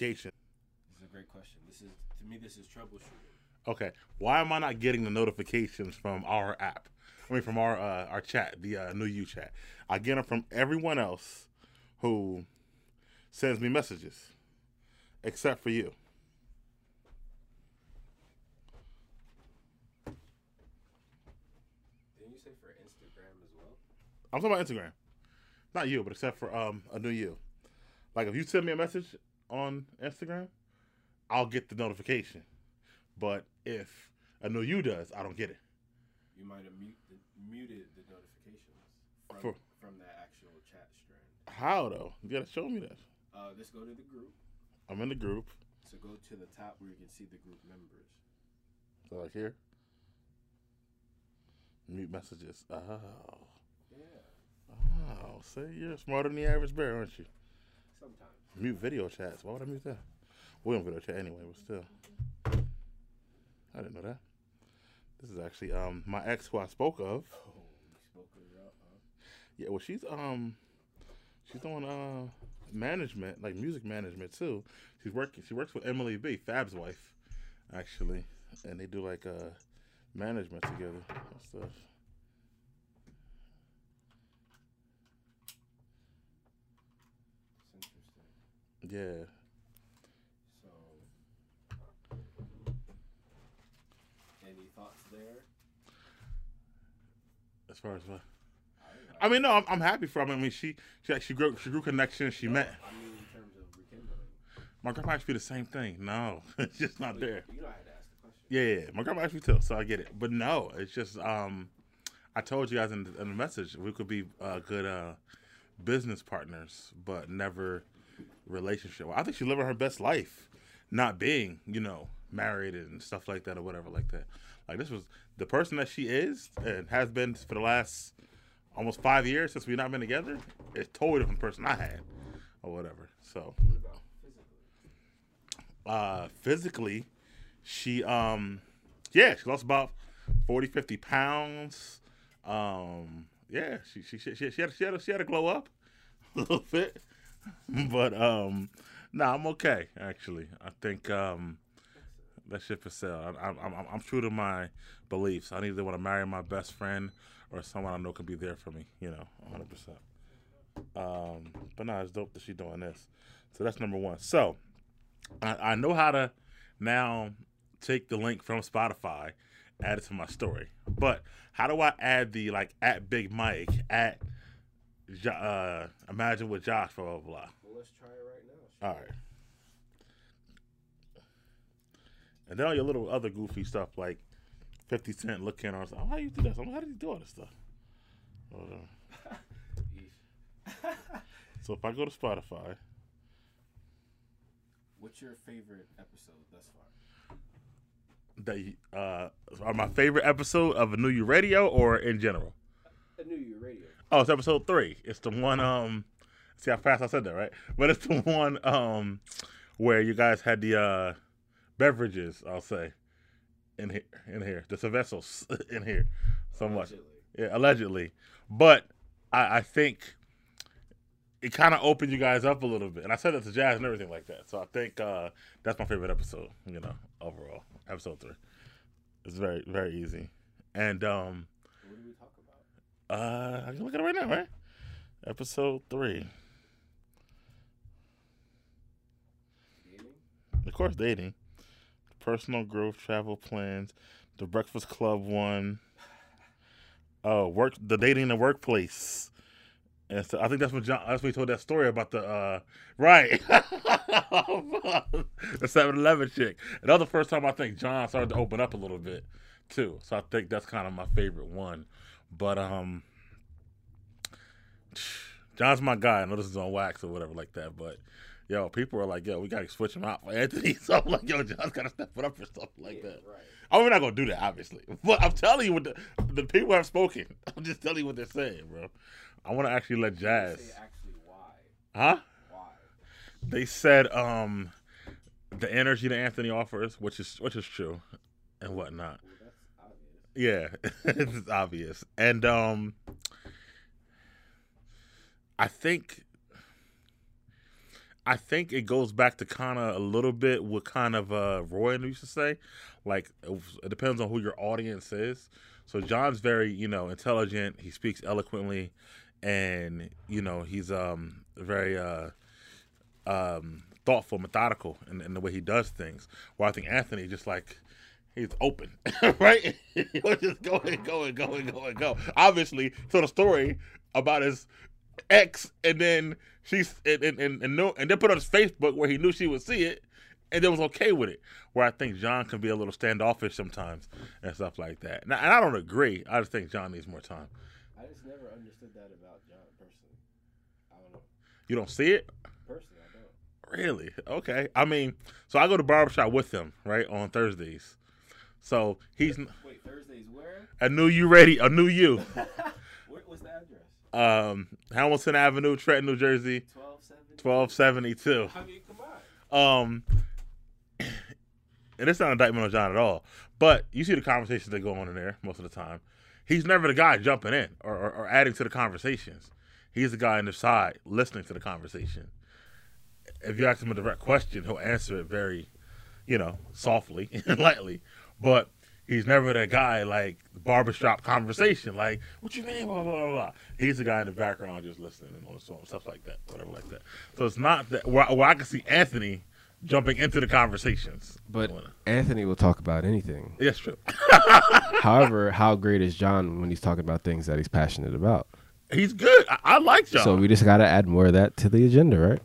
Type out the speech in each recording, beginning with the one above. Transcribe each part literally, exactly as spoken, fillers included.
notification? This is a great question. This is, to me, this is troubleshooting. Okay. Why am I not getting the notifications from our app? I mean, from our uh, our chat, the uh, New U chat. I get them from everyone else who sends me messages, except for you. Didn't you say for Instagram as well? I'm talking about Instagram. Not you, but except for um A Nu U. Like, if you send me a message on Instagram, I'll get the notification. But if A Nu U does, I don't get it. You might have mute the, muted the notifications from, for, from that actual chat strand. How, though? You got to show me that. Uh, let's go to the group. I'm in the group. So go to the top where you can see the group members. So, like here? Mute messages. Oh. Yeah. Oh, see, you're smarter than the average bear, aren't you? Sometimes. Mute video chats. Why would I mute that? We don't video chat anyway, but still. I didn't know that. This is actually um my ex who I spoke of. Oh, you spoke her up, huh? Yeah, well, she's um she's doing uh management, like music management too. She's working. She works with Emily B., Fab's wife, actually, and they do like uh management together and stuff. Yeah. So, any thoughts there? As far as what? I, I mean, no, I'm, I'm happy for her. I mean, she she like she grew she grew connections. She no, met. I mean, in terms of rekindling. My grandma asked me the same thing. No, it's just not well, there. You know, I had to ask the question. Yeah, yeah, my grandma asked me too, so I get it. But no, it's just um, I told you guys in the, in the message we could be uh, good uh, business partners, but never. Relationship. Well, I think she's living her best life, not being, you know, married and stuff like that or whatever like that. Like, this was the person that she is and has been for the last almost five years since we've not been together. It's totally different person I had or whatever. So, what about physically? Uh, physically, she um, yeah, she lost about forty, fifty pounds. Um, yeah, she she she she had she had a, she had a glow up a little bit. But um, no, nah, I'm okay. Actually, I think um, that shit for sale. I'm I'm I'm true to my beliefs. I either want to marry my best friend or someone I know can be there for me. You know, one hundred percent. Um, but no, nah, it's dope that she's doing this. So that's number one. So I, I know how to now take the link from Spotify, add it to my story. But how do I add the like at Big Mike at Uh, Imagine with Josh, blah, blah, blah. Well, let's try it right now. All right. And then all your little other goofy stuff like fifty Cent looking on. How do you do that? How did you do all this stuff? So if I go to Spotify. What's your favorite episode thus far? That, uh, are my favorite episode of A Nu U Radio or in general? A Nu U Radio. Oh, it's episode three. It's the one, um, see how fast I said that, right? But it's the one, um, where you guys had the, uh, beverages, I'll say, in here, in here, the Cervezos in here, so much. Allegedly. Yeah, allegedly. But I, I think it kind of opened you guys up a little bit. And I said that to Jazz and everything like that. So I think, uh, that's my favorite episode, you know, overall. Episode three. It's very, very easy. And, um, what do we talk about? Uh, I can look at it right now, right? Episode three. Dating? Of course, dating. Personal growth, travel plans, the Breakfast Club one. Oh, uh, work, the dating in the workplace. And so I think that's when John, that's when he told that story about the, uh, right. The seven eleven chick. And that was the first time I think John started to open up a little bit, too. So I think that's kind of my favorite one. But um, John's my guy. I know this is on wax or whatever like that. But yo, people are like, yo, we gotta switch him out for Anthony. So I'm like, yo, John's gotta step it up for stuff like yeah, that. Right. I mean, we're not gonna do that, obviously. But I'm telling you, what the, the people have spoken. I'm just telling you what they're saying, bro. I want to actually let Jazz. They say actually, why? Huh? Why? They said um, the energy that Anthony offers, which is which is true, and whatnot. Yeah, it's obvious. And um, I think, I think it goes back to kind of a little bit what kind of uh, Roy used to say. Like, it, it depends on who your audience is. So John's very, you know, intelligent. He speaks eloquently. And, you know, he's um, very uh, um, thoughtful, methodical in, in the way he does things. Well, I think Anthony just like... he's open, right? He'll just go and go and go and go and go. Obviously, told a story about his ex, and then she's and and and, and, knew, and then put on his Facebook where he knew she would see it, and then was okay with it. Where I think John can be a little standoffish sometimes and stuff like that. Now, and I don't agree. I just think John needs more time. I just never understood that about John personally. I don't know. You don't see it? Personally, I don't. Really? Okay. I mean, so I go to barbershop with him, right, on Thursdays. So he's wait Thursdays where? A Nu U Radio, A Nu U. What was the address? Um, Hamilton Avenue, Trenton, New Jersey. Twelve seventy two. I mean, come on. Um, and it's not an indictment on John at all, but you see the conversations that go on in there most of the time. He's never the guy jumping in or, or, or adding to the conversations. He's the guy on the side listening to the conversation. If you ask him a direct question, he'll answer it very, you know, softly and lightly. But he's never that guy, like, barbershop conversation. Like, what you mean, blah, blah, blah, blah. He's the guy in the background just listening and all this sort of stuff like that, whatever like that. So it's not that where, where I can see Anthony jumping into the conversations. But Anthony will talk about anything. Yes, true. However, how great is John when he's talking about things that he's passionate about? He's good. I, I like John. So we just got to add more of that to the agenda, right?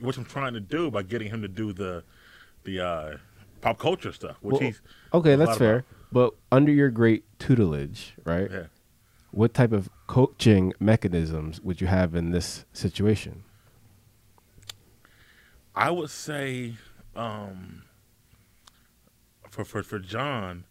Which I'm trying to do by getting him to do the, the, uh, pop culture stuff, which well, he's okay. That's fair. About. But under your great tutelage, right? Yeah. What type of coaching mechanisms would you have in this situation? I would say, um, for for for John,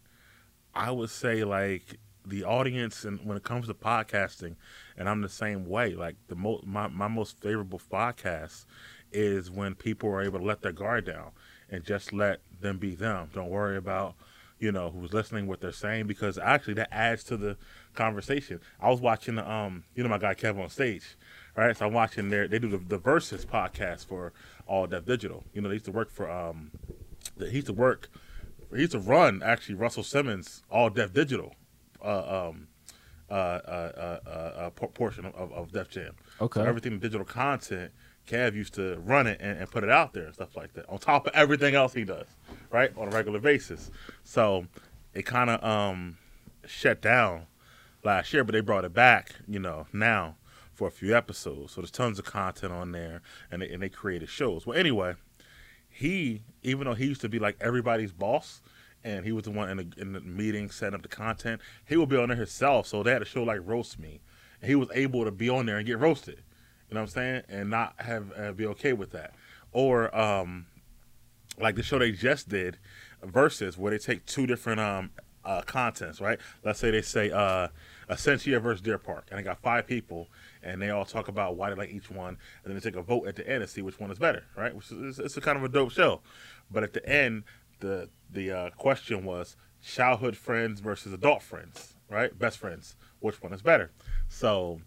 I would say like the audience, and when it comes to podcasting, and I'm the same way. Like the most my my most favorable podcast is when people are able to let their guard down and just let them be them. Don't worry about, you know, who's listening, what they're saying, because actually that adds to the conversation. I was watching the, um, you know, my guy Kev on stage, right? So I'm watching their, they do the, the Verses podcast for all Def Digital. You know, they used to work for, um, he used to work, he used to run actually Russell Simmons all Def Digital, uh, um, uh, uh, uh, uh, portion of, of Def Jam. Okay. So everything digital content, Kev used to run it and, and put it out there and stuff like that on top of everything else he does, right, on a regular basis. So it kind of um, shut down last year, but they brought it back, you know, now for a few episodes. So there's tons of content on there, and they, and they created shows. Well, anyway, he, even though he used to be like everybody's boss, and he was the one in the, in the meeting setting up the content, he would be on there himself. So they had a show like Roast Me, and he was able to be on there and get roasted. You know what I'm saying? And not have uh, be okay with that. Or um, like the show they just did, Verses, where they take two different um, uh, contents, right? Let's say they say uh, Ascensia versus Deer Park. And they got five people, and they all talk about why they like each one. And then they take a vote at the end and see which one is better, right? Which is, it's a kind of a dope show. But at the end, the, the uh, question was childhood friends versus adult friends, right? Best friends. Which one is better? So...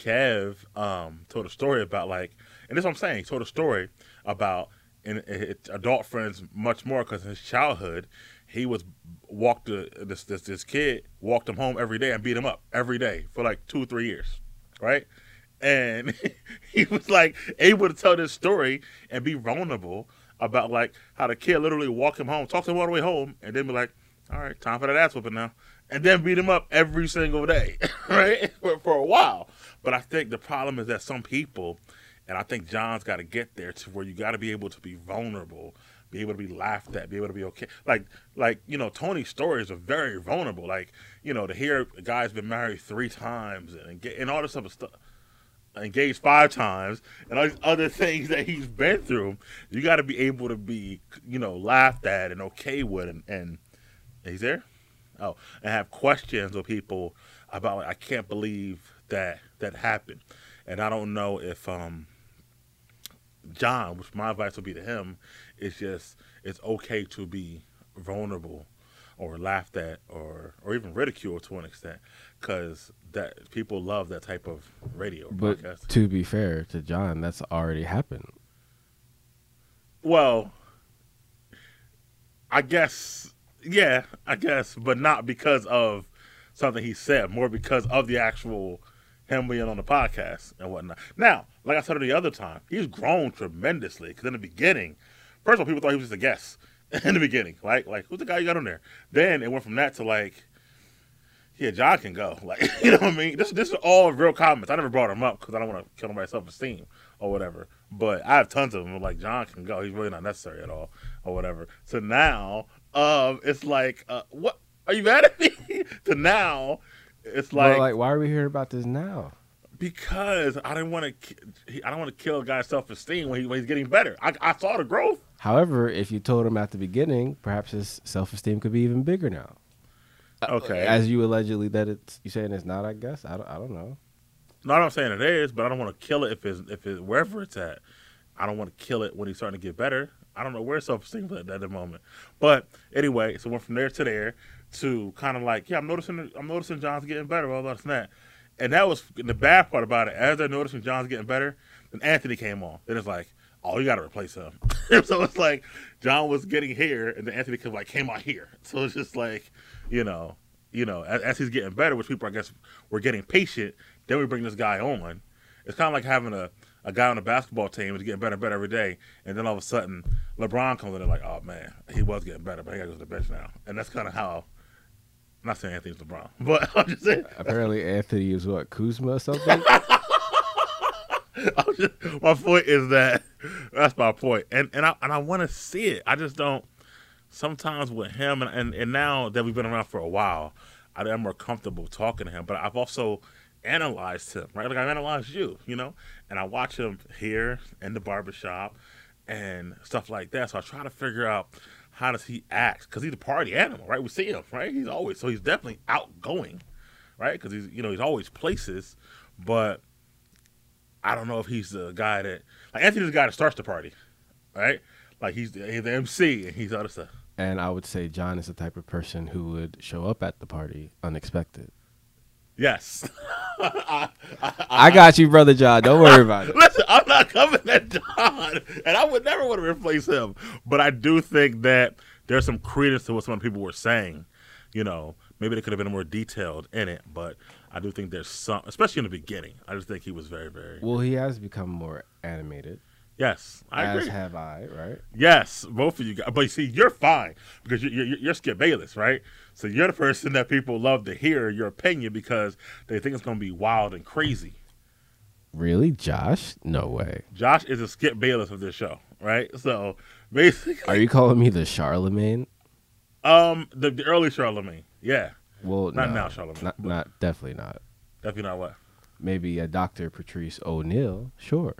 Kev um, told a story about like, and that's what I'm saying. He told a story about and it, adult friends much more because in his childhood, he was walked to, this this this kid walked him home every day and beat him up every day for like two three years, right? And he was like able to tell this story and be vulnerable about like how the kid literally walked him home, talked him all the way home, and then be like, all right, time for that ass whooping now. And then beat him up every single day, right, for, for a while. But I think the problem is that some people, and I think John's got to get there to where you got to be able to be vulnerable, be able to be laughed at, be able to be okay. Like, like you know, Tony's stories are very vulnerable. Like, you know, to hear a guy's been married three times and, and all this other stuff, engaged five times, and all these other things that he's been through, you got to be able to be, you know, laughed at and okay with. And, and he's there? Oh, and have questions with people about, like, I can't believe that that happened. And I don't know if um, John, which my advice would be to him, is just it's okay to be vulnerable or laughed at or, or even ridiculed to an extent because that, people love that type of radio or podcast. But to be fair to John, that's already happened. Well, I guess, yeah, I guess, but not because of something he said, more because of the actual him being on the podcast and whatnot. Now, like I said the other time, he's grown tremendously, because in the beginning, first of all, people thought he was just a guest in the beginning. Like, like who's the guy you got on there? Then it went from that to like, yeah, John can go. Like, you know what I mean? This this is all real comments. I never brought him up because I don't want to kill my self-esteem or whatever. But I have tons of them. Like, John can go. He's really not necessary at all or whatever. So now, um, it's like, uh, what? Are you mad at me? To now, it's like, well, like, why are we hearing about this now? Because I didn't want to. I don't want to kill a guy's self-esteem when, he, when he's getting better. I, I saw the growth. However, if you told him at the beginning, perhaps his self-esteem could be even bigger now. Okay. As you allegedly that it's you saying it's not. I guess I don't. I don't know. No, I'm saying it is, but I don't want to kill it if it's if it wherever it's at. I don't want to kill it when he's starting to get better. I don't know where self-esteem was at that moment. But anyway, so went from there to there to kind of like, yeah, I'm noticing. I'm noticing John's getting better. All that and that. And that was the bad part about it. As they're noticing John's getting better, then Anthony came on. Then it's like, oh, you got to replace him. So it's like John was getting here, and then Anthony came, like, came out here. So it's just like, you know, you know, as, as he's getting better, which people, I guess, were getting patient, then we bring this guy on. It's kind of like having a, a guy on a basketball team who's getting better and better every day, and then all of a sudden LeBron comes in and like, oh, man, he was getting better, but he got to go to the bench now. And that's kind of how – I'm not saying Anthony's LeBron, but I'm just saying. Apparently Anthony is what, Kuzma or something? just, my point is that, that's my point. And and I and I want to see it. I just don't, sometimes with him, and, and, and now that we've been around for a while, I am more comfortable talking to him. But I've also analyzed him, right? Like I've analyzed you, you know? And I watch him here in the barbershop and stuff like that. So I try to figure out, how does he act? Because he's a party animal, right? We see him, right? He's always, so he's definitely outgoing, right? Because he's, you know, he's always places, but I don't know if he's the guy that, like Anthony's the guy that starts the party, right? Like he's the, he's the M C and he's all this stuff. And I would say John is the type of person who would show up at the party unexpected. Yes. I, I, I got you, brother John. Don't worry about it. Listen, I'm not coming at John, and I would never want to replace him. But I do think that there's some credence to what some people were saying. You know, maybe they could have been more detailed in it, but I do think there's some, especially in the beginning. I just think he was very, very. Well, he has become more animated. Yes, I As agree. Have I, right? Yes, both of you guys. But you see, you're fine because you're, you're, you're Skip Bayless, right? So you're the person that people love to hear your opinion because they think it's going to be wild and crazy. Really? Josh? No way. Josh is a Skip Bayless of this show, right? So basically. Are you calling me the Charlemagne? Um, the, the early Charlemagne, yeah. Well, Not no, now Charlemagne. Not, not, definitely not. Definitely not what? Maybe a Doctor Patrice O'Neill, sure.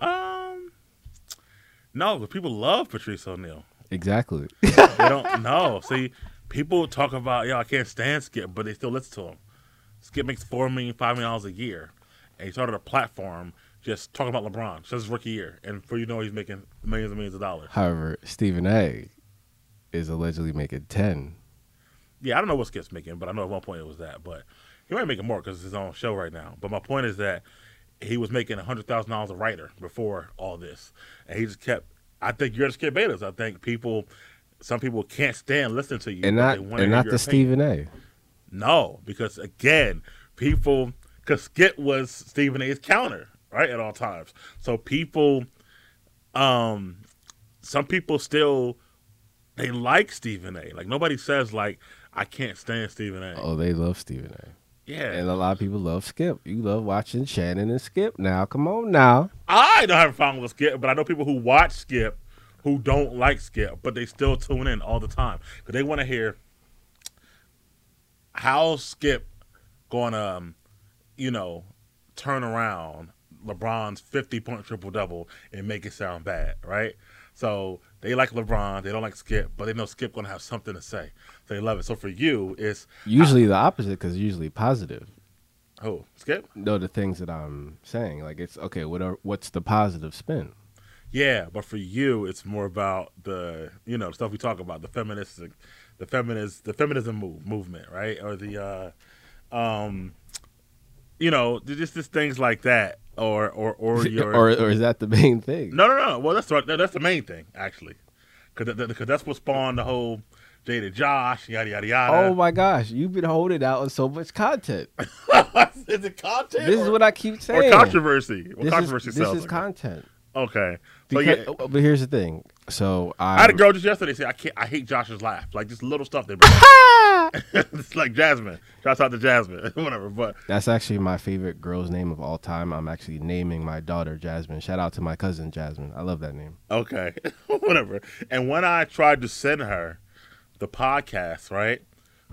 Um, no, but people love Patrice O'Neill. Exactly. They don't know. See, people talk about, yo, I can't stand Skip, but they still listen to him. Skip makes four million, five million dollars a year, and he started a platform just talking about LeBron, just his rookie year, and for you know he's making millions and millions of dollars. However, Stephen A. is allegedly making ten. Yeah, I don't know what Skip's making, but I know at one point it was that. But he might be making more because it's his own show right now. But my point is that. He was making one hundred thousand dollars a writer before all this. And he just kept, I think you're the Skip Bayless. I think people, some people can't stand listening to you. And not, and not the Stephen A. No, because again, people, because Skip was Stephen A.'s counter, right, at all times. So people, um, some people still, they like Stephen A. Like nobody says like, I can't stand Stephen A. Oh, they love Stephen A. Yeah. And a lot of people love Skip. You love watching Shannon and Skip now. Come on now. I don't have a problem with Skip, but I know people who watch Skip who don't like Skip, but they still tune in all the time because they want to hear how Skip going to, um, you know, turn around LeBron's fifty-point triple-double and make it sound bad, right? So they like LeBron. They don't like Skip, but they know Skip going to have something to say. So they love it. So for you, it's... Usually I, the opposite because usually positive. Oh, Skip? No, the things that I'm saying. Like, it's, okay, what are, what's the positive spin? Yeah, but for you, it's more about the, you know, the stuff we talk about, the feminist, the feminist, the feminism move, movement, right? Or the, uh, um, you know, just just things like that, or or or your, or, or is that the main thing? No, no, no. Well, that's the, that's the main thing actually, because that's what spawned the whole Jada Josh, yada yada yada. Oh my gosh, you've been holding out on so much content. Is it content? This or, is what I keep saying. Or controversy. Well, this controversy is, sells. This is like content. That. Okay, because, but, yeah. but here's the thing. So I, I had a girl just yesterday say I can't. I hate Josh's laugh. Like just little stuff they bring. It's like Jasmine. Shouts out to Jasmine. Whatever. But that's actually my favorite girl's name of all time. I'm actually naming my daughter Jasmine. Shout out to my cousin Jasmine. I love that name. Okay. Whatever. And when I tried to send her the podcast, right,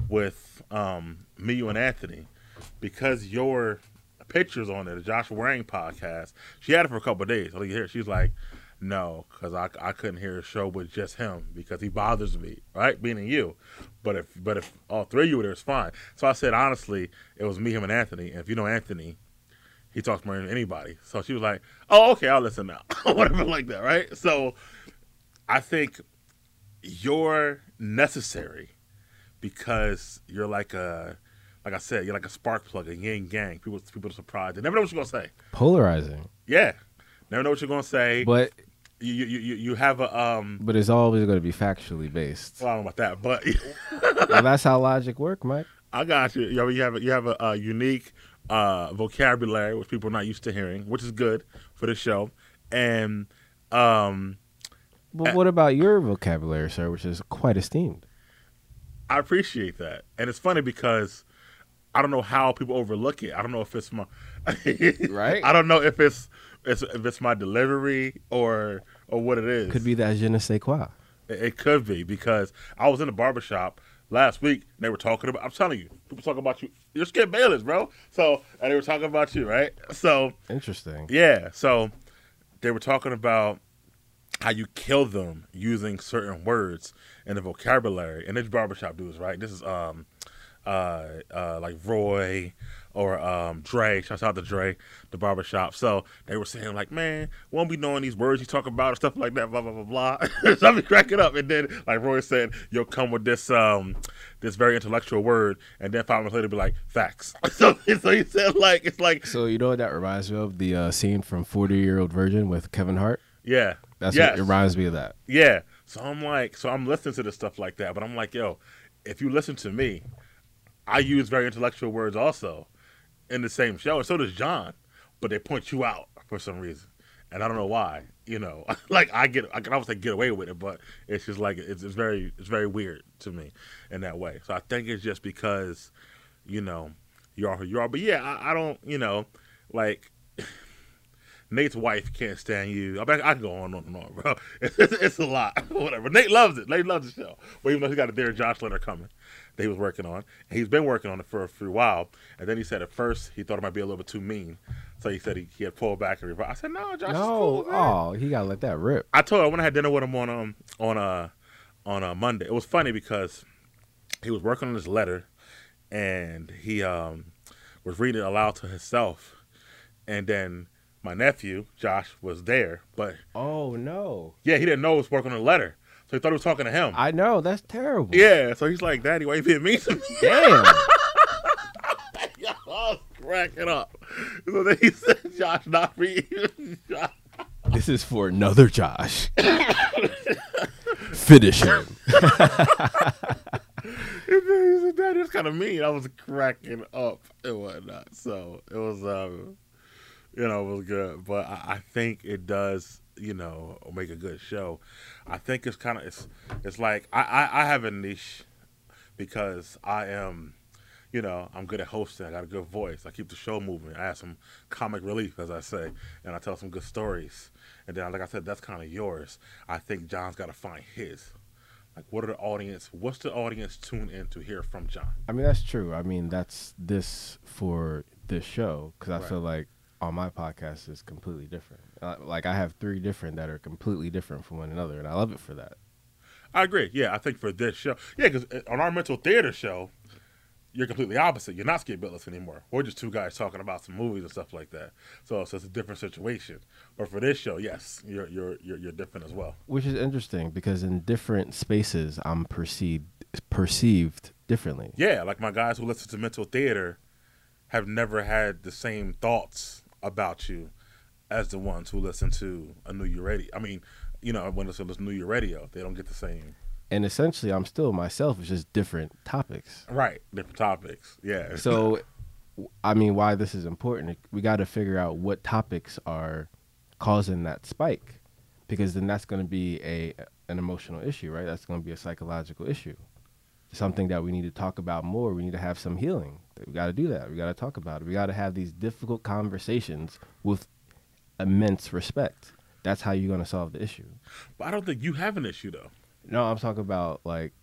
with um, me, you, and Anthony, because your picture's on there, the Josh Waring podcast, she had it for a couple of days. I'll hear. She's like, no, because I, I couldn't hear a show with just him because he bothers me, right? Meaning you. But if but if all three of you were there, it's fine. So I said, honestly, it was me, him, and Anthony. And if you know Anthony, he talks more than anybody. So she was like, oh, okay, I'll listen now. Whatever like that, right? So I think you're necessary because you're like a, like I said, you're like a spark plug, a yin yang. People, people are surprised. They never know what you're going to say. Polarizing. Yeah. Never know what you're going to say. But You you you you have a um. But it's always going to be factually based. Well, I don't know about that, but well, that's how logic work, Mike. I got you. You have a, you have a, a unique uh, vocabulary which people are not used to hearing, which is good for the show. And um. But what about your vocabulary, sir, which is quite esteemed? I appreciate that, and it's funny because I don't know how people overlook it. I don't know if it's my right. I don't know if it's. It's, if it's my delivery or or what it is. Could be that je ne sais quoi. It, it could be because I was in a barbershop last week and they were talking about, I'm telling you, people talking about you. You're Skip Bayless, bro. So, and they were talking about you, right? So. Interesting. Yeah. So they were talking about how you kill them using certain words in the vocabulary. And it's barbershop dudes, right? This is um uh uh like Roy. Or um, Dre, shout out to Dre, the barbershop. So they were saying like, man, won't be knowing these words you talk about and stuff like that, blah, blah, blah, blah. So I be cracking up. And then, like Roy said, you'll come with this um, this very intellectual word, and then five minutes later be like, facts. so, so he said like, it's like. So you know what that reminds me of? The uh, scene from forty-year-old Virgin with Kevin Hart? Yeah. That's yes. What it reminds me of that. Yeah. So I'm like, so I'm listening to this stuff like that, but I'm like, yo, if you listen to me, I use very intellectual words also. In the same show, and so does John, but they point you out for some reason, and I don't know why. You know, like I get, I can almost like get away with it, but it's just like it's, it's very, it's very weird to me in that way. So I think it's just because, you know, you are who you are. But yeah, I, I don't, you know, like Nate's wife can't stand you. I mean, I can go on and on and on, bro. It's, it's, it's a lot. Whatever. Nate loves it. Nate loves the show. But even though he got a Dear Josh letter coming. That he was working on. And he's been working on it for, for a while. And then he said at first he thought it might be a little bit too mean. So he said he, he had pulled back and revised. I said, no, Josh no. is cool, man. Oh, he got to let that rip. I told him when I had dinner with him on um, on a, on a Monday. It was funny because he was working on this letter and he um, was reading it aloud to himself. And then my nephew, Josh, was there. But oh, no. Yeah, he didn't know he was working on a letter. So he thought he was talking to him. I know. That's terrible. Yeah. So he's like, Daddy, why you being mean to me? Damn. I was cracking up. So then he said, Josh, not me. Josh. This is for another Josh. Finish him. He said, Daddy, it's kind of mean. I was cracking up and whatnot. So it was, um, you know, it was good. But I, I think it does. You know, make a good show. I think it's kind of it's it's like I, I I have a niche because I am, you know, I'm good at hosting. I got a good voice. I keep the show moving. I have some comic relief, as I say, and I tell some good stories. And then, like I said, that's kind of yours. I think John's got to find his. Like, what are the audience? What's the audience tune in to hear from John? I mean, that's true. I mean, that's this for this show because I right. feel like. On my podcast is completely different. Uh, like I have three different that are completely different from one another, and I love it for that. I agree. Yeah, I think for this show, yeah, because on our mental theater show, you're completely opposite. You're not Skip Bayless anymore. We're just two guys talking about some movies and stuff like that. So, so it's a different situation. But for this show, yes, you're you're you're, you're different as well. Which is interesting because in different spaces, I'm perceived perceived differently. Yeah, like my guys who listen to mental theater. have never had the same thoughts about you as the ones who listen to A Nu U Radio. I mean, you know, when it's a new year radio, they don't get the same. And essentially, I'm still myself. It's just different topics. Right. Different topics. Yeah. So, I mean, why this is important, we got to figure out what topics are causing that spike, because then that's going to be a an emotional issue, right? That's going to be a psychological issue. Something that we need to talk about more. We need to have some healing. We got to do that. We got to talk about it. We got to have these difficult conversations with immense respect. That's how you're going to solve the issue. But I don't think you have an issue, though. No, I'm talking about, like,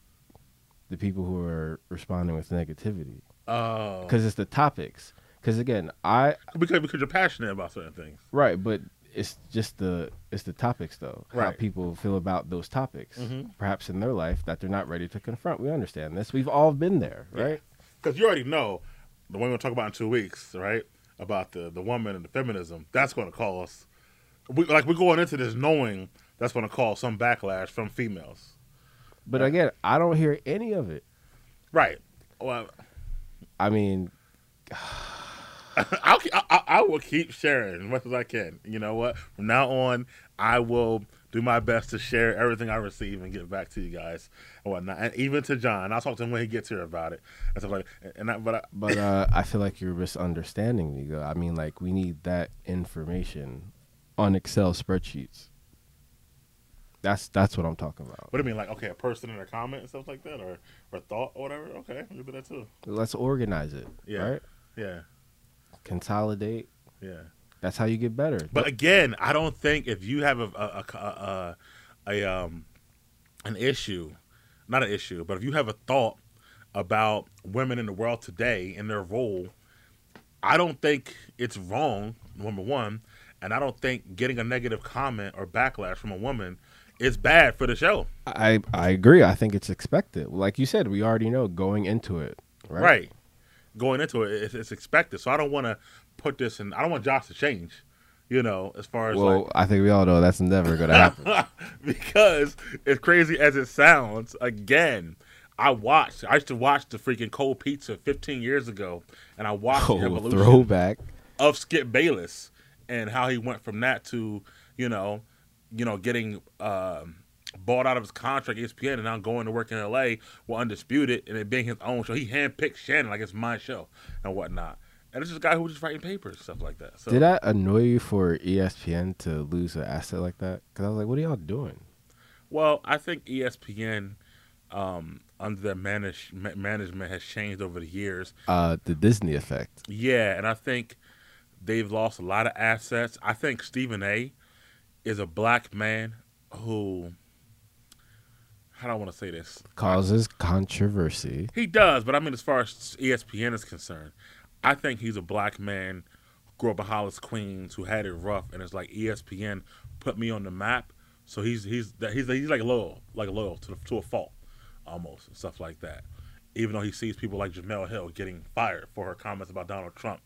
the people who are responding with negativity. Oh. Because it's the topics. Because, again, I... Because, because you're passionate about certain things. Right, but it's just the it's the topics, though. Right. How people feel about those topics, mm-hmm. perhaps in their life, that they're not ready to confront. We understand this. We've all been there, right? Because yeah. you already know the one we're going to talk about in two weeks, right, about the, the woman and the feminism, that's going to cause... We, like, we're going into this knowing that's going to cause some backlash from females. But right. again, I don't hear any of it. Right. Well, I mean, I'll, I, I will keep sharing as much as I can. You know what? From now on, I will do my best to share everything I receive and get back to you guys and whatnot. And even to John, I'll talk to him when he gets here about it. And stuff like that. And I, but I, but uh, I feel like you're misunderstanding me, though. I mean, like, we need that information on Excel spreadsheets. That's that's what I'm talking about. What do you mean, like, okay, a person in a comment and stuff like that, or or thought or whatever? Okay, we'll do that too. Let's organize it. Yeah. Right? Yeah. Consolidate. Yeah. That's how you get better. But again, I don't think if you have a a, a, a, a um an issue, not an issue, but if you have a thought about women in the world today and their role, I don't think it's wrong. Number one. And I don't think getting a negative comment or backlash from a woman is bad for the show. I, I agree. I think it's expected. Like you said, we already know going into it. Right. Right. Going into it, it's, it's expected. So I don't want to put this in. I don't want Josh to change, you know, as far as well, like, I think we all know that's never going to happen. Because as crazy as it sounds, again, I watched. I used to watch the freaking Cold Pizza fifteen years ago. And I watched oh, the evolution throwback. of Skip Bayless. And how he went from that to, you know, you know, getting uh, bought out of his contract at E S P N and now going to work in L A well, Undisputed, and it being his own show. He handpicked Shannon like it's my show and whatnot. And it's just a guy who was just writing papers, stuff like that. So, did that annoy you for E S P N to lose an asset like that? Because I was like, what are y'all doing? Well, I think E S P N um, under their manage management has changed over the years. Uh, the Disney effect. Yeah, and I think they've lost a lot of assets. I think Stephen A. is a black man who, how do I want to say this? Causes controversy. He does, but I mean as far as E S P N is concerned, I think he's a black man who grew up in Hollis, Queens, who had it rough, and it's like E S P N put me on the map. So he's he's he's he's like loyal, like loyal to the, to a fault, almost, and stuff like that. Even though he sees people like Jamel Hill getting fired for her comments about Donald Trump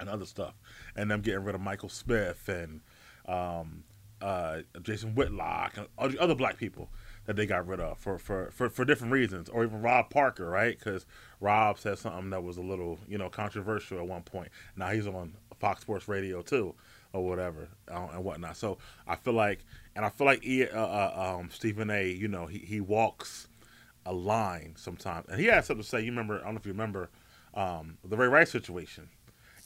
and other stuff, and them getting rid of Michael Smith and um, uh, Jason Whitlock and all the other black people that they got rid of for, for, for, for different reasons, or even Rob Parker, right? Because Rob said something that was a little, you know, controversial at one point. Now he's on Fox Sports Radio too, or whatever, uh, and whatnot. So I feel like, and I feel like he, uh, uh, um, Stephen A. You know, he he walks a line sometimes, and he had something to say. You remember? I don't know if you remember um, the Ray Rice situation.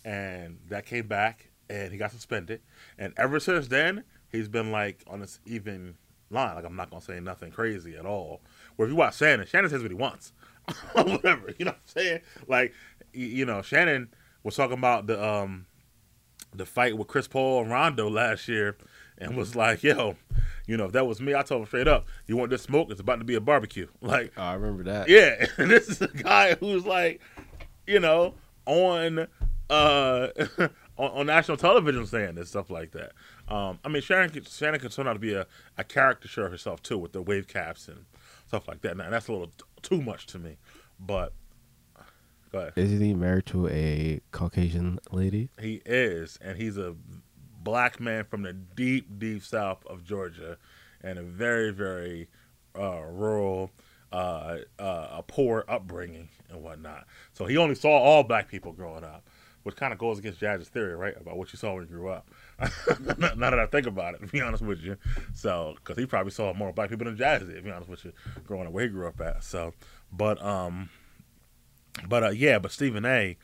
And that came back, and he got suspended. And ever since then, he's been, like, on this even line. Like, I'm not going to say nothing crazy at all. Where if you watch Shannon, Shannon says what he wants. Whatever, you know what I'm saying? Like, you know, Shannon was talking about the um, the fight with Chris Paul and Rondo last year and was like, yo, you know, if that was me, I told him straight up, you want this smoke? It's about to be a barbecue. Like, oh, I remember that. Yeah, and this is a guy who's, like, you know, on – Uh, on, on national television saying this, stuff like that. Um, I mean, Shannon could, Shannon could turn out to be a, a caricature of herself, too, with the wave caps and stuff like that. And that's a little t too much to me. But, go ahead. Is he married to a Caucasian lady? He is, and he's a black man from the deep, deep south of Georgia and a very, very uh, rural, uh, uh, a poor upbringing and whatnot. So he only saw all black people growing up. which kind of goes against Jazz's theory, right, about what you saw when you grew up. Now that I think about it, to be honest with you. So, because he probably saw more black people than Jazz did, to be honest with you, growing up where he grew up at. So, but, um, but, uh, yeah, but Stephen A.,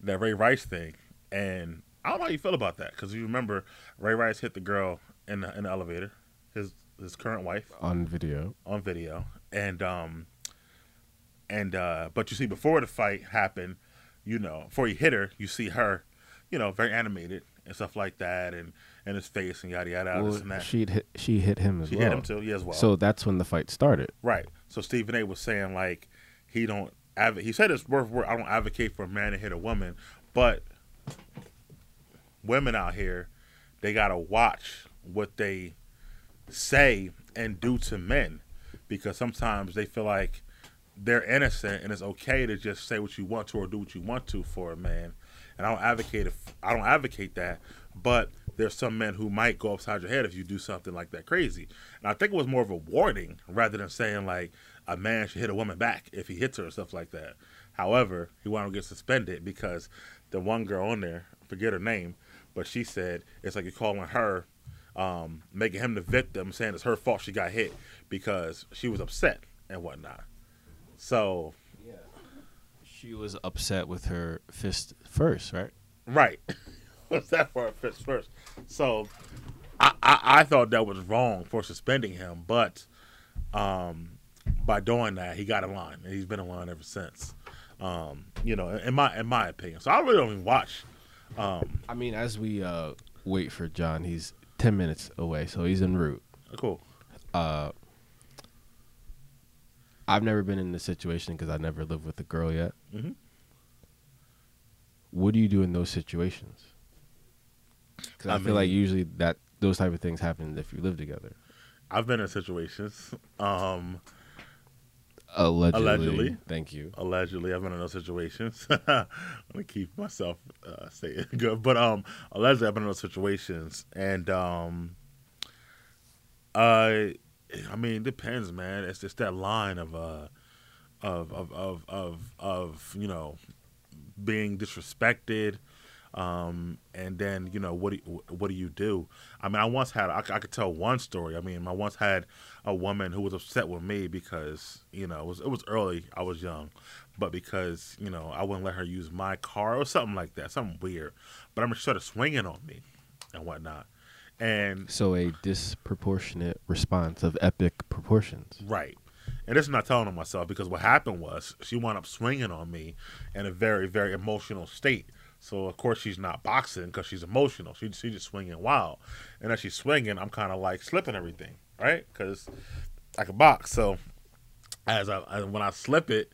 that Ray Rice thing, and I don't know how you feel about that, because you remember Ray Rice hit the girl in the, in the elevator, his his current wife. On video. On video. And, um, and uh, but you see, before the fight happened, you know, before he hit her, you see her, you know, very animated and stuff like that, and, and his face and yada yada. Well, this and that. She hit she hit him as she well. She hit him too, yeah, as well. So that's when the fight started, right? So Stephen A. was saying like he don't av- he said it's worth work. I don't advocate for a man to hit a woman, but women out here, they gotta watch what they say and do to men, because sometimes they feel like they're innocent and it's okay to just say what you want to or do what you want to for a man. And I don't advocate if, I don't advocate that, but there's some men who might go upside your head if you do something like that crazy. And I think it was more of a warning rather than saying like a man should hit a woman back if he hits her or stuff like that. However, he wanted to get suspended because the one girl on there, forget her name, but she said it's like you're calling her, um, making him the victim, saying it's her fault she got hit because she was upset and whatnot. So, yeah, she was upset with her fist first, right? Right. What's that for, her fist first? So, I, I, I thought that was wrong for suspending him, but um, by doing that, he got in line, and he's been in line ever since. Um, you know, in my in my opinion. So I really don't even watch. Um, I mean, as we uh, wait for John, he's ten minutes away, so he's en route. Cool. Uh. I've never been in this situation because I never lived with a girl yet. Mm-hmm. What do you do in those situations? Because I, I mean, feel like usually that those type of things happen if you live together. I've been in situations. Um, allegedly, allegedly. Thank you. Allegedly, I've been in those situations. I'm gonna keep myself uh, staying good, but um, allegedly, I've been in those situations, and um, I. I mean, it depends, man. It's just that line of, uh, of, of, of, of, of, you know, being disrespected, um, and then you know what do you, what do you do? I mean, I once had I, I could tell one story. I mean, I once had a woman who was upset with me because you know it was it was early. I was young, but because you know I wouldn't let her use my car or something like that, something weird. But I mean, she started swinging on me and whatnot. And so a disproportionate response of epic proportions. Right. And this is not telling on myself because what happened was she wound up swinging on me in a very, very emotional state. So, of course, she's not boxing because she's emotional. She, she's just swinging wild. And as she's swinging, I'm kind of like slipping everything, right? Because I can box. So as I, as when I slip it,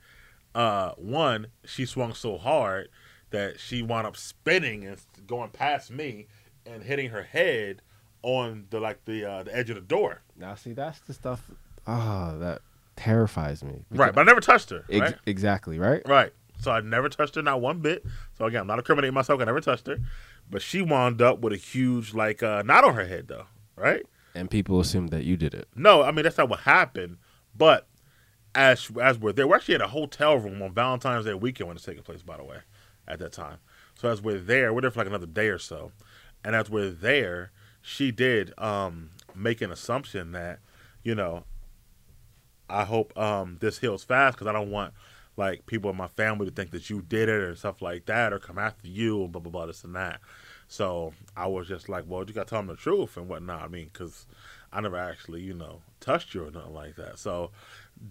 uh, one, she swung so hard that she wound up spinning and going past me and hitting her head on the like the uh, the edge of the door. Now, see, that's the stuff ah oh, that terrifies me. Right, but I never touched her. Ex- right? Exactly, right? Right. So I never touched her, not one bit. So again, I'm not incriminating myself. I never touched her, but she wound up with a huge like uh, knot on her head, though. Right. And people assumed that you did it. No, I mean that's not what happened. But as as we're there, we're actually at a hotel room on Valentine's Day weekend when it's taking place, by the way, at that time. So as we're there, we're there for like another day or so. And as we're there, she did um, make an assumption that, you know, I hope um, this heals fast because I don't want, like, people in my family to think that you did it or stuff like that or come after you and blah, blah, blah, this and that. So I was just like, well, you got to tell them the truth and whatnot. I mean, because I never actually, you know, touched you or nothing like that. So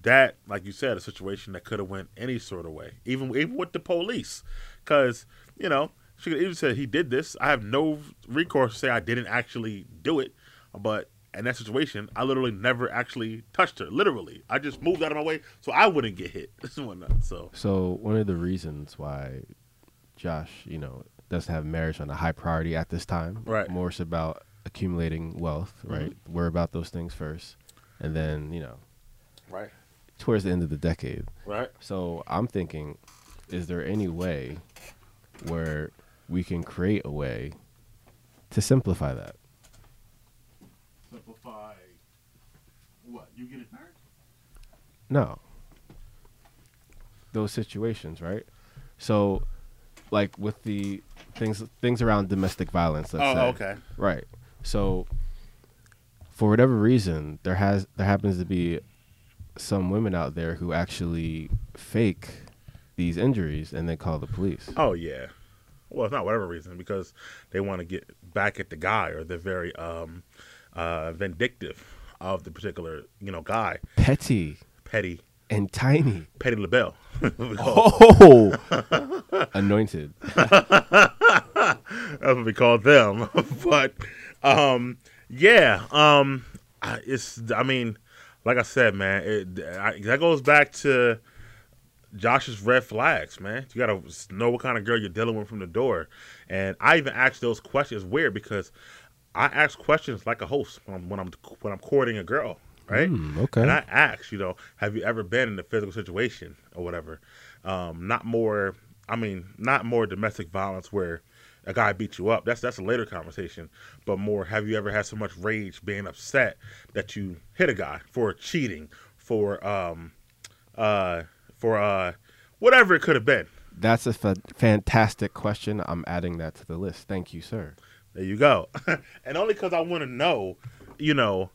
that, like you said, a situation that could have went any sort of way, even, even with the police because, you know, she could even say he did this. I have no recourse to say I didn't actually do it. But in that situation, I literally never actually touched her. Literally. I just moved out of my way so I wouldn't get hit. So, so one of the reasons why Josh, you know, doesn't have marriage on a high priority at this time. Right. More it's about accumulating wealth, right? Mm-hmm. Worry about those things first. And then, you know. Right. Towards the end of the decade. Right. So I'm thinking, is there any way where we can create a way to simplify that. Simplify what? You get it hurt? No. Those situations, right? So like with the things things around domestic violence. Let's oh, say. Okay. Right. So for whatever reason, there has there happens to be some women out there who actually fake these injuries and they call the police. Oh yeah. Well, it's not whatever reason, because they want to get back at the guy, or they're very um, uh, vindictive of the particular, you know, guy. Petty. Petty. And tiny. Petty LaBelle. Oh. Anointed. That's what we call them. But, um, yeah, um, it's, I mean, like I said, man, it, I, that goes back to Josh's red flags, man. You gotta know what kind of girl you're dealing with from the door. And I even ask those questions. It's weird because I ask questions like a host when I'm when I'm, when I'm courting a girl, right? Mm, okay. And I ask, you know, have you ever been in a physical situation or whatever? Um, not more. I mean, not more domestic violence where a guy beat you up. That's that's a later conversation. But more, have you ever had so much rage, being upset, that you hit a guy for cheating, for um, uh. for uh, whatever it could have been? That's a fa- fantastic question. I'm adding that to the list. Thank you, sir. There you go. And only because I want to know, you know,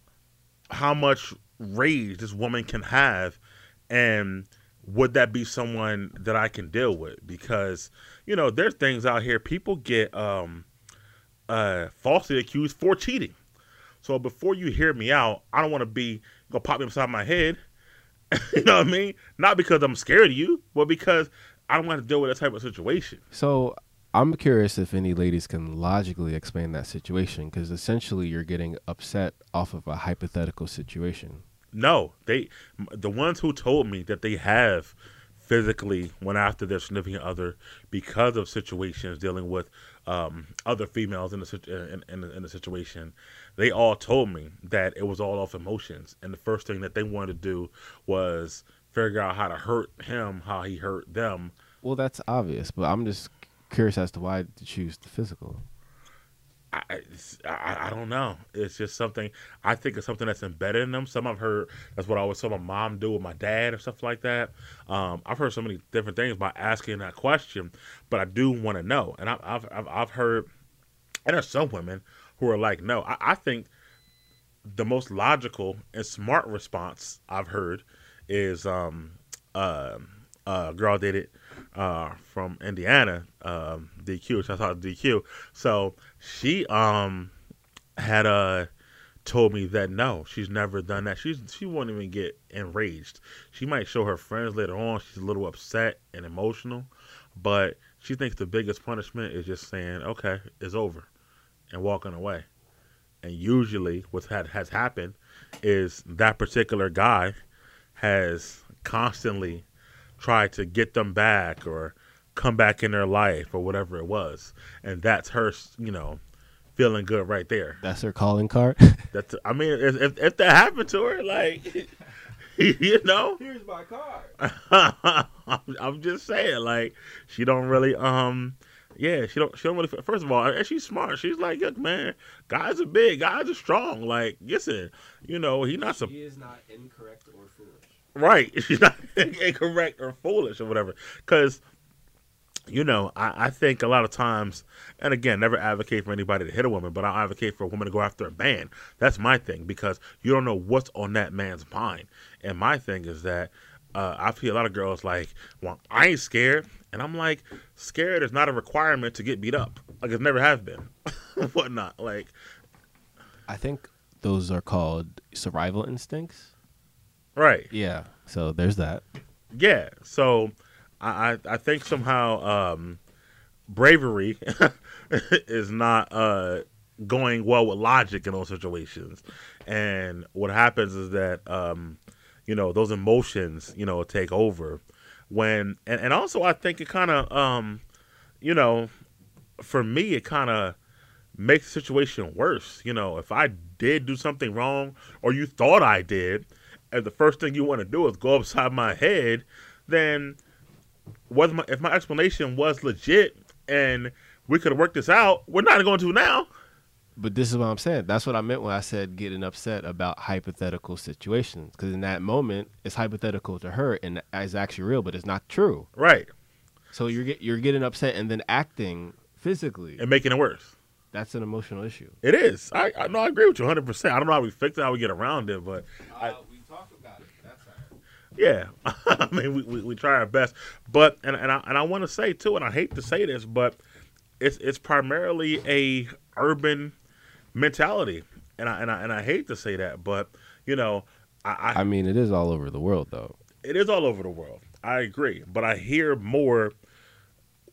how much rage this woman can have, and would that be someone that I can deal with? Because, you know, there's things out here. People get um, uh, falsely accused for cheating. So before you hear me out, I don't want to be going to pop me upside my head. You know what I mean? Not because I'm scared of you, but because I don't want to deal with that type of situation. So I'm curious if any ladies can logically explain that situation, because essentially you're getting upset off of a hypothetical situation. No, they, the ones who told me that they have physically went after their significant other because of situations dealing with um, other females in the in, in, in the situation. They all told me that it was all off emotions, and the first thing that they wanted to do was figure out how to hurt him, how he hurt them. Well, that's obvious, but I'm just curious as to why to choose the physical. I, I, I don't know. It's just something, I think it's something that's embedded in them. Some I've heard, that's what I always saw my mom do with my dad or stuff like that. Um, I've heard so many different things by asking that question, but I do want to know. And I, I've, I've, I've heard, and there's some women who are like, no, I, I think the most logical and smart response I've heard is um, uh, a girl did it. Uh, from Indiana, um, D Q. Shout out to D Q. So she um had uh told me that no, she's never done that. She's she won't even get enraged. She might show her friends later on. She's a little upset and emotional, but she thinks the biggest punishment is just saying okay, it's over, and walking away. And usually, what had has happened is that particular guy has constantly try to get them back or come back in their life or whatever it was. And that's her, you know, feeling good right there. That's her calling card? That's, I mean, if, if that happened to her, like, you know. Here's my card. I'm, I'm just saying, like, she don't really, um, yeah, she don't, she don't really, first of all, and she's smart. She's like, look, man, guys are big. Guys are strong. Like, listen, you know, he not. She is not incorrect or foolish. Right, she's not incorrect or foolish or whatever. Because, you know, I, I think a lot of times, and again, never advocate for anybody to hit a woman, but I advocate for a woman to go after a man. That's my thing, because you don't know what's on that man's mind. And my thing is that uh, I see a lot of girls like, well, I ain't scared. And I'm like, scared is not a requirement to get beat up. Like, it never has been. Whatnot. Like, I think those are called survival instincts. Right. Yeah. So there's that. Yeah. So I I think somehow um, bravery is not uh, going well with logic in those situations. And what happens is that, um, you know, those emotions, you know, take over when. And, and also, I think it kind of, um, you know, for me, it kind of makes the situation worse. You know, if I did do something wrong, or you thought I did, and the first thing you want to do is go upside my head, then was my, if my explanation was legit and we could have worked this out, we're not going to now. But this is what I'm saying. That's what I meant when I said getting upset about hypothetical situations, because in that moment, it's hypothetical to her and it's actually real, but it's not true. Right. So you're get, you're getting upset and then acting physically and making it worse. That's an emotional issue. It is. I, I no, I agree with you one hundred percent. I don't know how we fix it, how we get around it, but uh, I, we talk about it. That's how. Yeah, I mean, we, we we try our best, but and and I and I want to say too, and I hate to say this, but it's it's primarily a urban mentality, and I and I and I hate to say that, but you know, I I, I mean, it is all over the world though. It is all over the world. I agree, but I hear more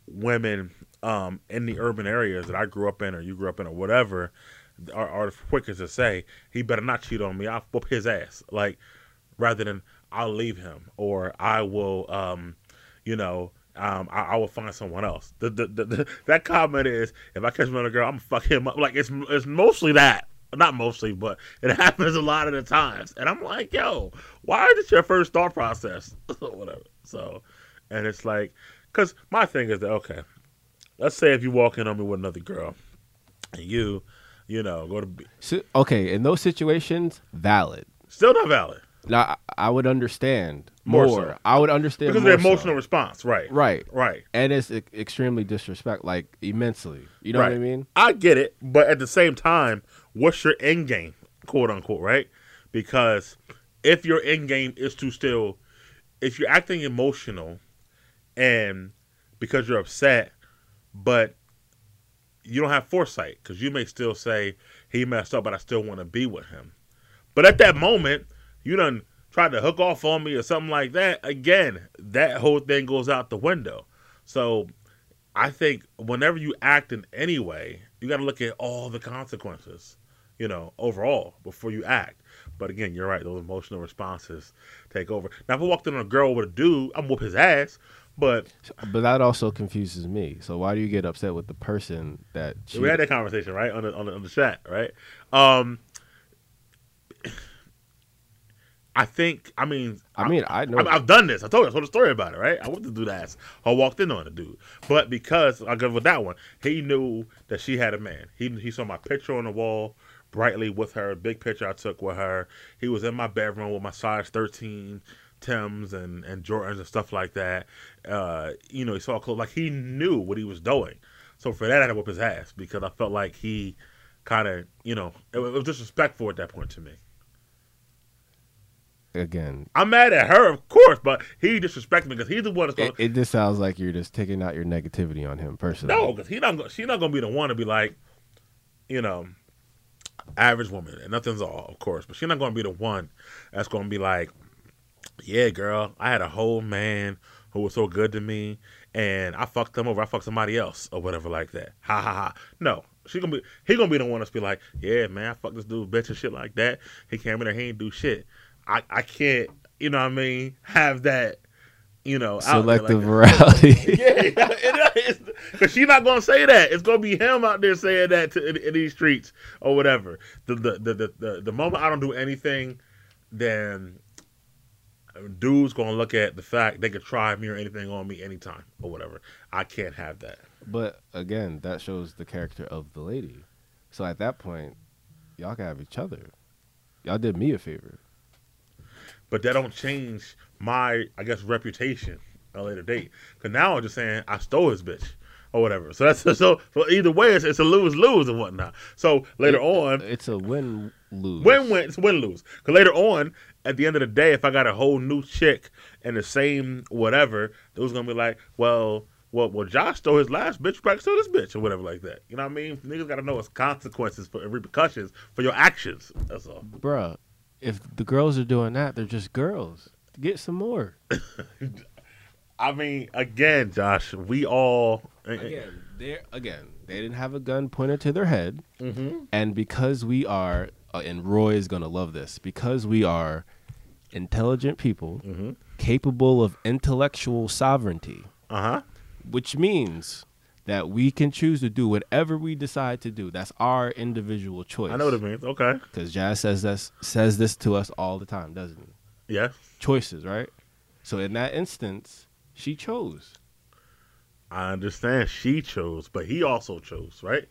women um, in the urban areas that I grew up in, or you grew up in, or whatever, are, are the quickest to say, "He better not cheat on me. I'll whoop his ass." Like, rather than "I'll leave him," or "I will," um, you know, um, I, "I will find someone else." The, the, the, the, that comment is, "If I catch another girl, I'm gonna fuck him up." Like, it's it's mostly that. Not mostly, but it happens a lot of the times. And I'm like, yo, why is this your first thought process? Whatever. So, and it's like, because my thing is that, okay, let's say if you walk in on me with another girl and you, you know, go to be. So, okay, in those situations, valid. Still not valid. Now, I would understand more. more. So. I would understand because more Because of the emotional so. response, right. Right. Right. And it's extremely disrespectful, like immensely. You know right. what I mean? I get it, but at the same time, what's your end game, quote unquote, right? Because if your end game is to still, if you're acting emotional and because you're upset, but you don't have foresight, because you may still say, he messed up, but I still want to be with him. But at that moment, you done tried to hook off on me or something like that. Again, that whole thing goes out the window. So I think whenever you act in any way, you got to look at all the consequences, you know, overall before you act. But again, you're right. Those emotional responses take over. Now, if I walked in on a girl with a dude, I'm whoop his ass. But but that also confuses me. So why do you get upset with the person that cheated? We had that conversation, right, on the, on the, on the chat, right? Um, I think, I mean, I mean, I, I know I, I've done this. I told you, I told a story about it, right? I went to do that. I walked in on a dude, but because I go with that one, he knew that she had a man. He he saw my picture on the wall, brightly with her, big picture I took with her. He was in my bedroom with my size thirteen Timbs and and Jordans and stuff like that. Uh, you know, he saw clothes, like he knew what he was doing. So for that, I had to whip his ass because I felt like he kind of, you know, it, it was disrespectful at that point to me. Again, I'm mad at her, of course, but he disrespected me because he's the one that's going. It, it just sounds like you're just taking out your negativity on him personally. No, because he not she's not gonna be the one to be like, you know, average woman, and nothing's all, of course, but she's not gonna be the one that's gonna be like, yeah, girl, I had a whole man who was so good to me, and I fucked him over. I fucked somebody else or whatever like that. Ha ha ha. No. She gonna be he gonna be the one that's be like, yeah, man, I fucked this dude, bitch, and shit like that. He came in there, he ain't do shit. I, I can't, you know what I mean, have that, you know. Selective morality. Like yeah, because she's not going to say that. It's going to be him out there saying that to, in, in these streets or whatever. The the, the, the, the the moment I don't do anything, then dude's going to look at the fact they could try me or anything on me anytime or whatever. I can't have that. But, again, that shows the character of the lady. So at that point, y'all can have each other. Y'all did me a favor. But that don't change my, I guess, reputation at a later date. Because now I'm just saying I stole his bitch or whatever. So that's so. so either way, it's, it's a lose lose and whatnot. So later it, on, it's a win lose. Win win. It's win lose. Because later on, at the end of the day, if I got a whole new chick and the same whatever, it was gonna be like, well, well, well, Josh stole his last bitch, back stole this bitch or whatever like that. You know what I mean? Niggas gotta know it's consequences for and repercussions for your actions. That's all, bruh. If the girls are doing that, they're just girls. Get some more. I mean, again, Josh, we all again. They again, they didn't have a gun pointed to their head, mm-hmm. and because we are, uh, and Roy is gonna love this, because we are intelligent people, mm-hmm. capable of intellectual sovereignty, uh-huh. which means that we can choose to do whatever we decide to do. That's our individual choice. I know what it means. Okay. Because Jazz says this, says this to us all the time, doesn't he? Yeah. Choices, right? So in that instance, she chose. I understand she chose, but he also chose, right?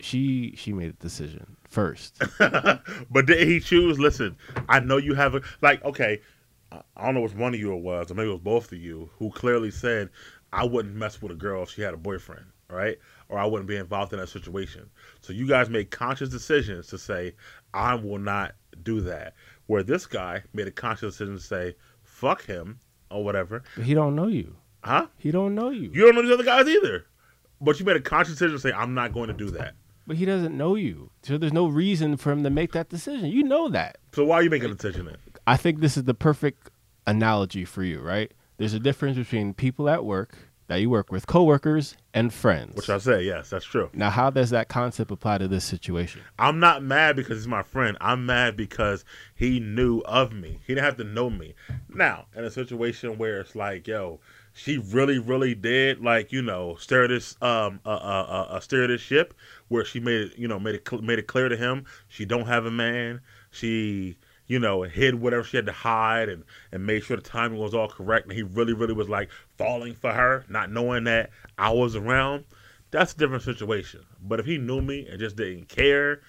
She she made a decision first. But did he choose? Listen, I know you have a, like, okay, I don't know which one of you it was, or maybe it was both of you, who clearly said, I wouldn't mess with a girl if she had a boyfriend, right? Or I wouldn't be involved in that situation. So you guys made conscious decisions to say, I will not do that. Where this guy made a conscious decision to say, fuck him or whatever. He don't know you. Huh? He don't know you. You don't know these other guys either. But you made a conscious decision to say, I'm not going to do that. But he doesn't know you. So there's no reason for him to make that decision. You know that. So why are you making a decision then? I think this is the perfect analogy for you, right? There's a difference between people at work that you work with, coworkers, and friends. Which I say, yes, that's true. Now, how does that concept apply to this situation? I'm not mad because he's my friend. I'm mad because he knew of me. He didn't have to know me. Now, in a situation where it's like, yo, she really, really did, like, you know, steer this, um, uh, uh, uh, steer this ship, where she made it, you know, made it, made it clear to him she don't have a man. She, you know, hid whatever she had to hide and, and made sure the timing was all correct. And he really, really was, like, falling for her, not knowing that I was around. That's a different situation. But if he knew me and just didn't care,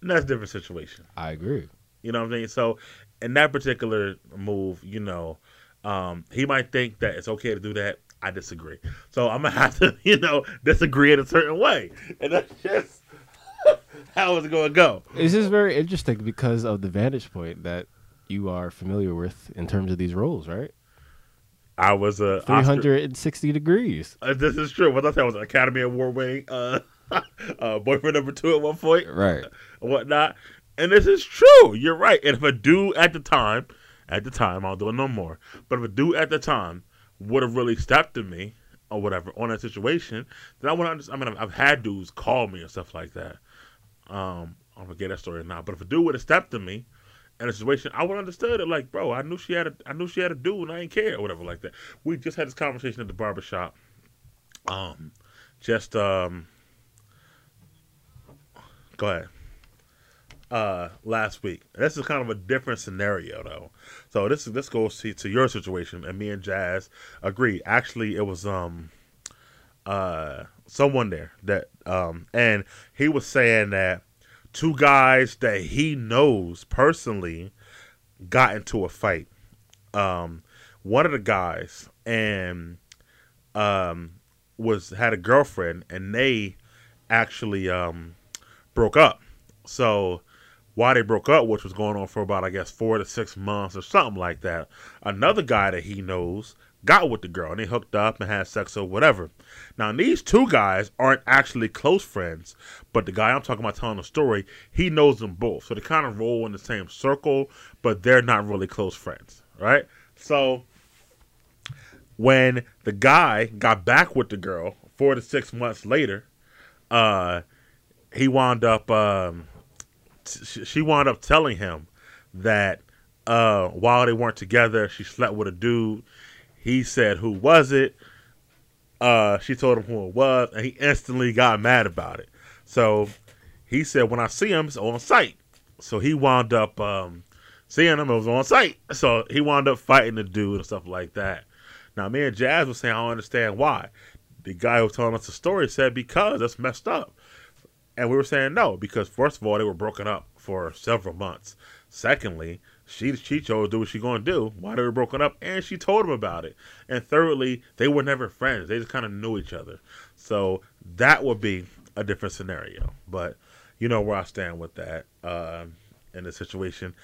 that's a different situation. I agree. You know what I'm saying? So in that particular move, you know, Um, he might think that it's okay to do that. I disagree. So I'm going to have to, you know, disagree in a certain way. And that's just how it's going to go. This is very interesting because of the vantage point that you are familiar with in terms of these roles, right? I was a... three hundred sixty Oscar degrees. Uh, this is true. What I said was an Academy Award winning uh, uh, boyfriend number two at one point. Right. And whatnot. And this is true. You're right. And if a dude at the time... At the time, I'll do it no more. But if a dude at the time would have really stepped to me or whatever on that situation, then I would understand. I mean, I've had dudes call me and stuff like that. Um, I don't forget that story or not. But if a dude would have stepped to me in a situation, I would have understood it. Like, bro, I knew she had a, I knew she had a dude, and I didn't care or whatever like that. We just had this conversation at the barbershop. Um, just um, go ahead. Uh, last week. This is kind of a different scenario, though. So this is this goes to, to your situation, and me and Jazz agree. Actually, it was um, uh, someone there that um, and he was saying that two guys that he knows personally got into a fight. Um, one of the guys and um was had a girlfriend, and they actually um broke up. So. Why they broke up, which was going on for about, I guess, four to six months or something like that. Another guy that he knows got with the girl, and they hooked up and had sex or whatever. Now, these two guys aren't actually close friends, but the guy I'm talking about telling the story, he knows them both. So they kind of roll in the same circle, but they're not really close friends, right? So when the guy got back with the girl four to six months later, uh, he wound up... Um, She wound up telling him that uh, while they weren't together, she slept with a dude. He said, who was it? Uh, she told him who it was, and he instantly got mad about it. So he said, when I see him, it's on sight. So he wound up um, seeing him. It was on sight. So he wound up fighting the dude and stuff like that. Now, me and Jazz was saying, I don't understand why. The guy who was telling us the story said, because that's messed up. And we were saying no, because first of all, they were broken up for several months. Secondly, she, she chose to do what she going to do while they were broken up, and she told him about it. And thirdly, they were never friends. They just kind of knew each other. So that would be a different scenario. But you know where I stand with that uh, in this situation.